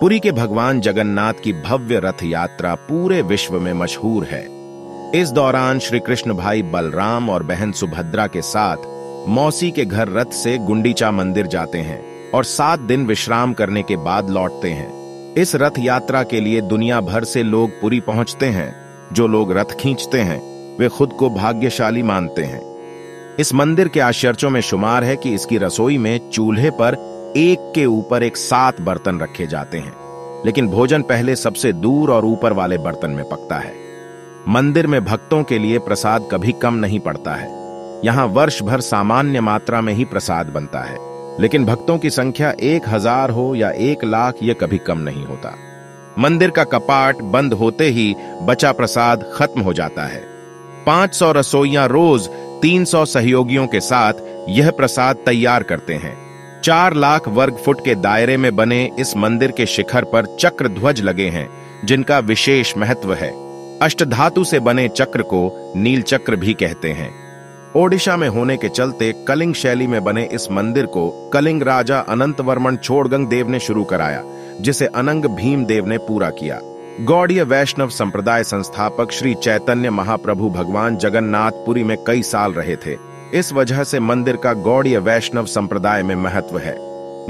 पुरी के भगवान जगन्नाथ की भव्य रथ यात्रा पूरे विश्व में मशहूर है। इस दौरान श्री कृष्ण भाई बलराम और बहन सुभद्रा के साथ मौसी के घर रथ से गुंडीचा मंदिर जाते हैं और 7 दिन विश्राम करने के बाद लौटते हैं। इस रथ यात्रा के लिए दुनिया भर से लोग पुरी पहुंचते हैं। जो लोग रथ खींचते हैं वे खुद को भाग्यशाली मानते हैं। इस मंदिर के आश्चर्यों में शुमार है कि इसकी रसोई में चूल्हे पर एक के ऊपर एक 7 बर्तन रखे जाते हैं, लेकिन भोजन पहले सबसे दूर और ऊपर वाले बर्तन में पकता है। मंदिर में भक्तों के लिए प्रसाद कभी कम नहीं पड़ता है। यहाँ वर्ष भर सामान्य मात्रा में ही प्रसाद बनता है, लेकिन भक्तों की संख्या 1000 हो या 1,00,000 ये कभी कम नहीं होता। मंदिर का कपाट बंद होते ही बचा प्रसाद खत्म हो जाता है। 500 रसोइयां रोज 300 सहयोगियों के साथ यह प्रसाद तैयार करते हैं। 4,00,000 वर्ग फुट के दायरे में बने इस मंदिर के शिखर पर चक्र ध्वज लगे हैं, जिनका विशेष महत्व है। अष्टधातु से बने चक्र को नील चक्र भी कहते हैं। ओडिशा में होने के चलते कलिंग शैली में बने इस मंदिर को कलिंग राजा अनंत वर्मन छोड़गंग देव ने शुरू कराया, जिसे अनंग भीम देव ने पूरा किया। गौड़ीय वैष्णव संप्रदाय संस्थापक श्री चैतन्य महाप्रभु भगवान जगन्नाथपुरी में कई साल रहे थे। इस वजह से मंदिर का गौड़ीय वैष्णव संप्रदाय में महत्व है।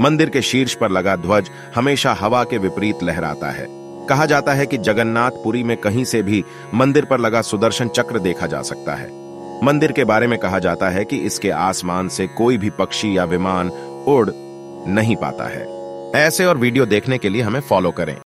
मंदिर के शीर्ष पर लगा ध्वज हमेशा हवा के विपरीत लहराता है। कहा जाता है कि जगन्नाथपुरी में कहीं से भी मंदिर पर लगा सुदर्शन चक्र देखा जा सकता है। मंदिर के बारे में कहा जाता है कि इसके आसमान से कोई भी पक्षी या विमान उड़ नहीं पाता है। ऐसे और वीडियो देखने के लिए हमें फॉलो करें।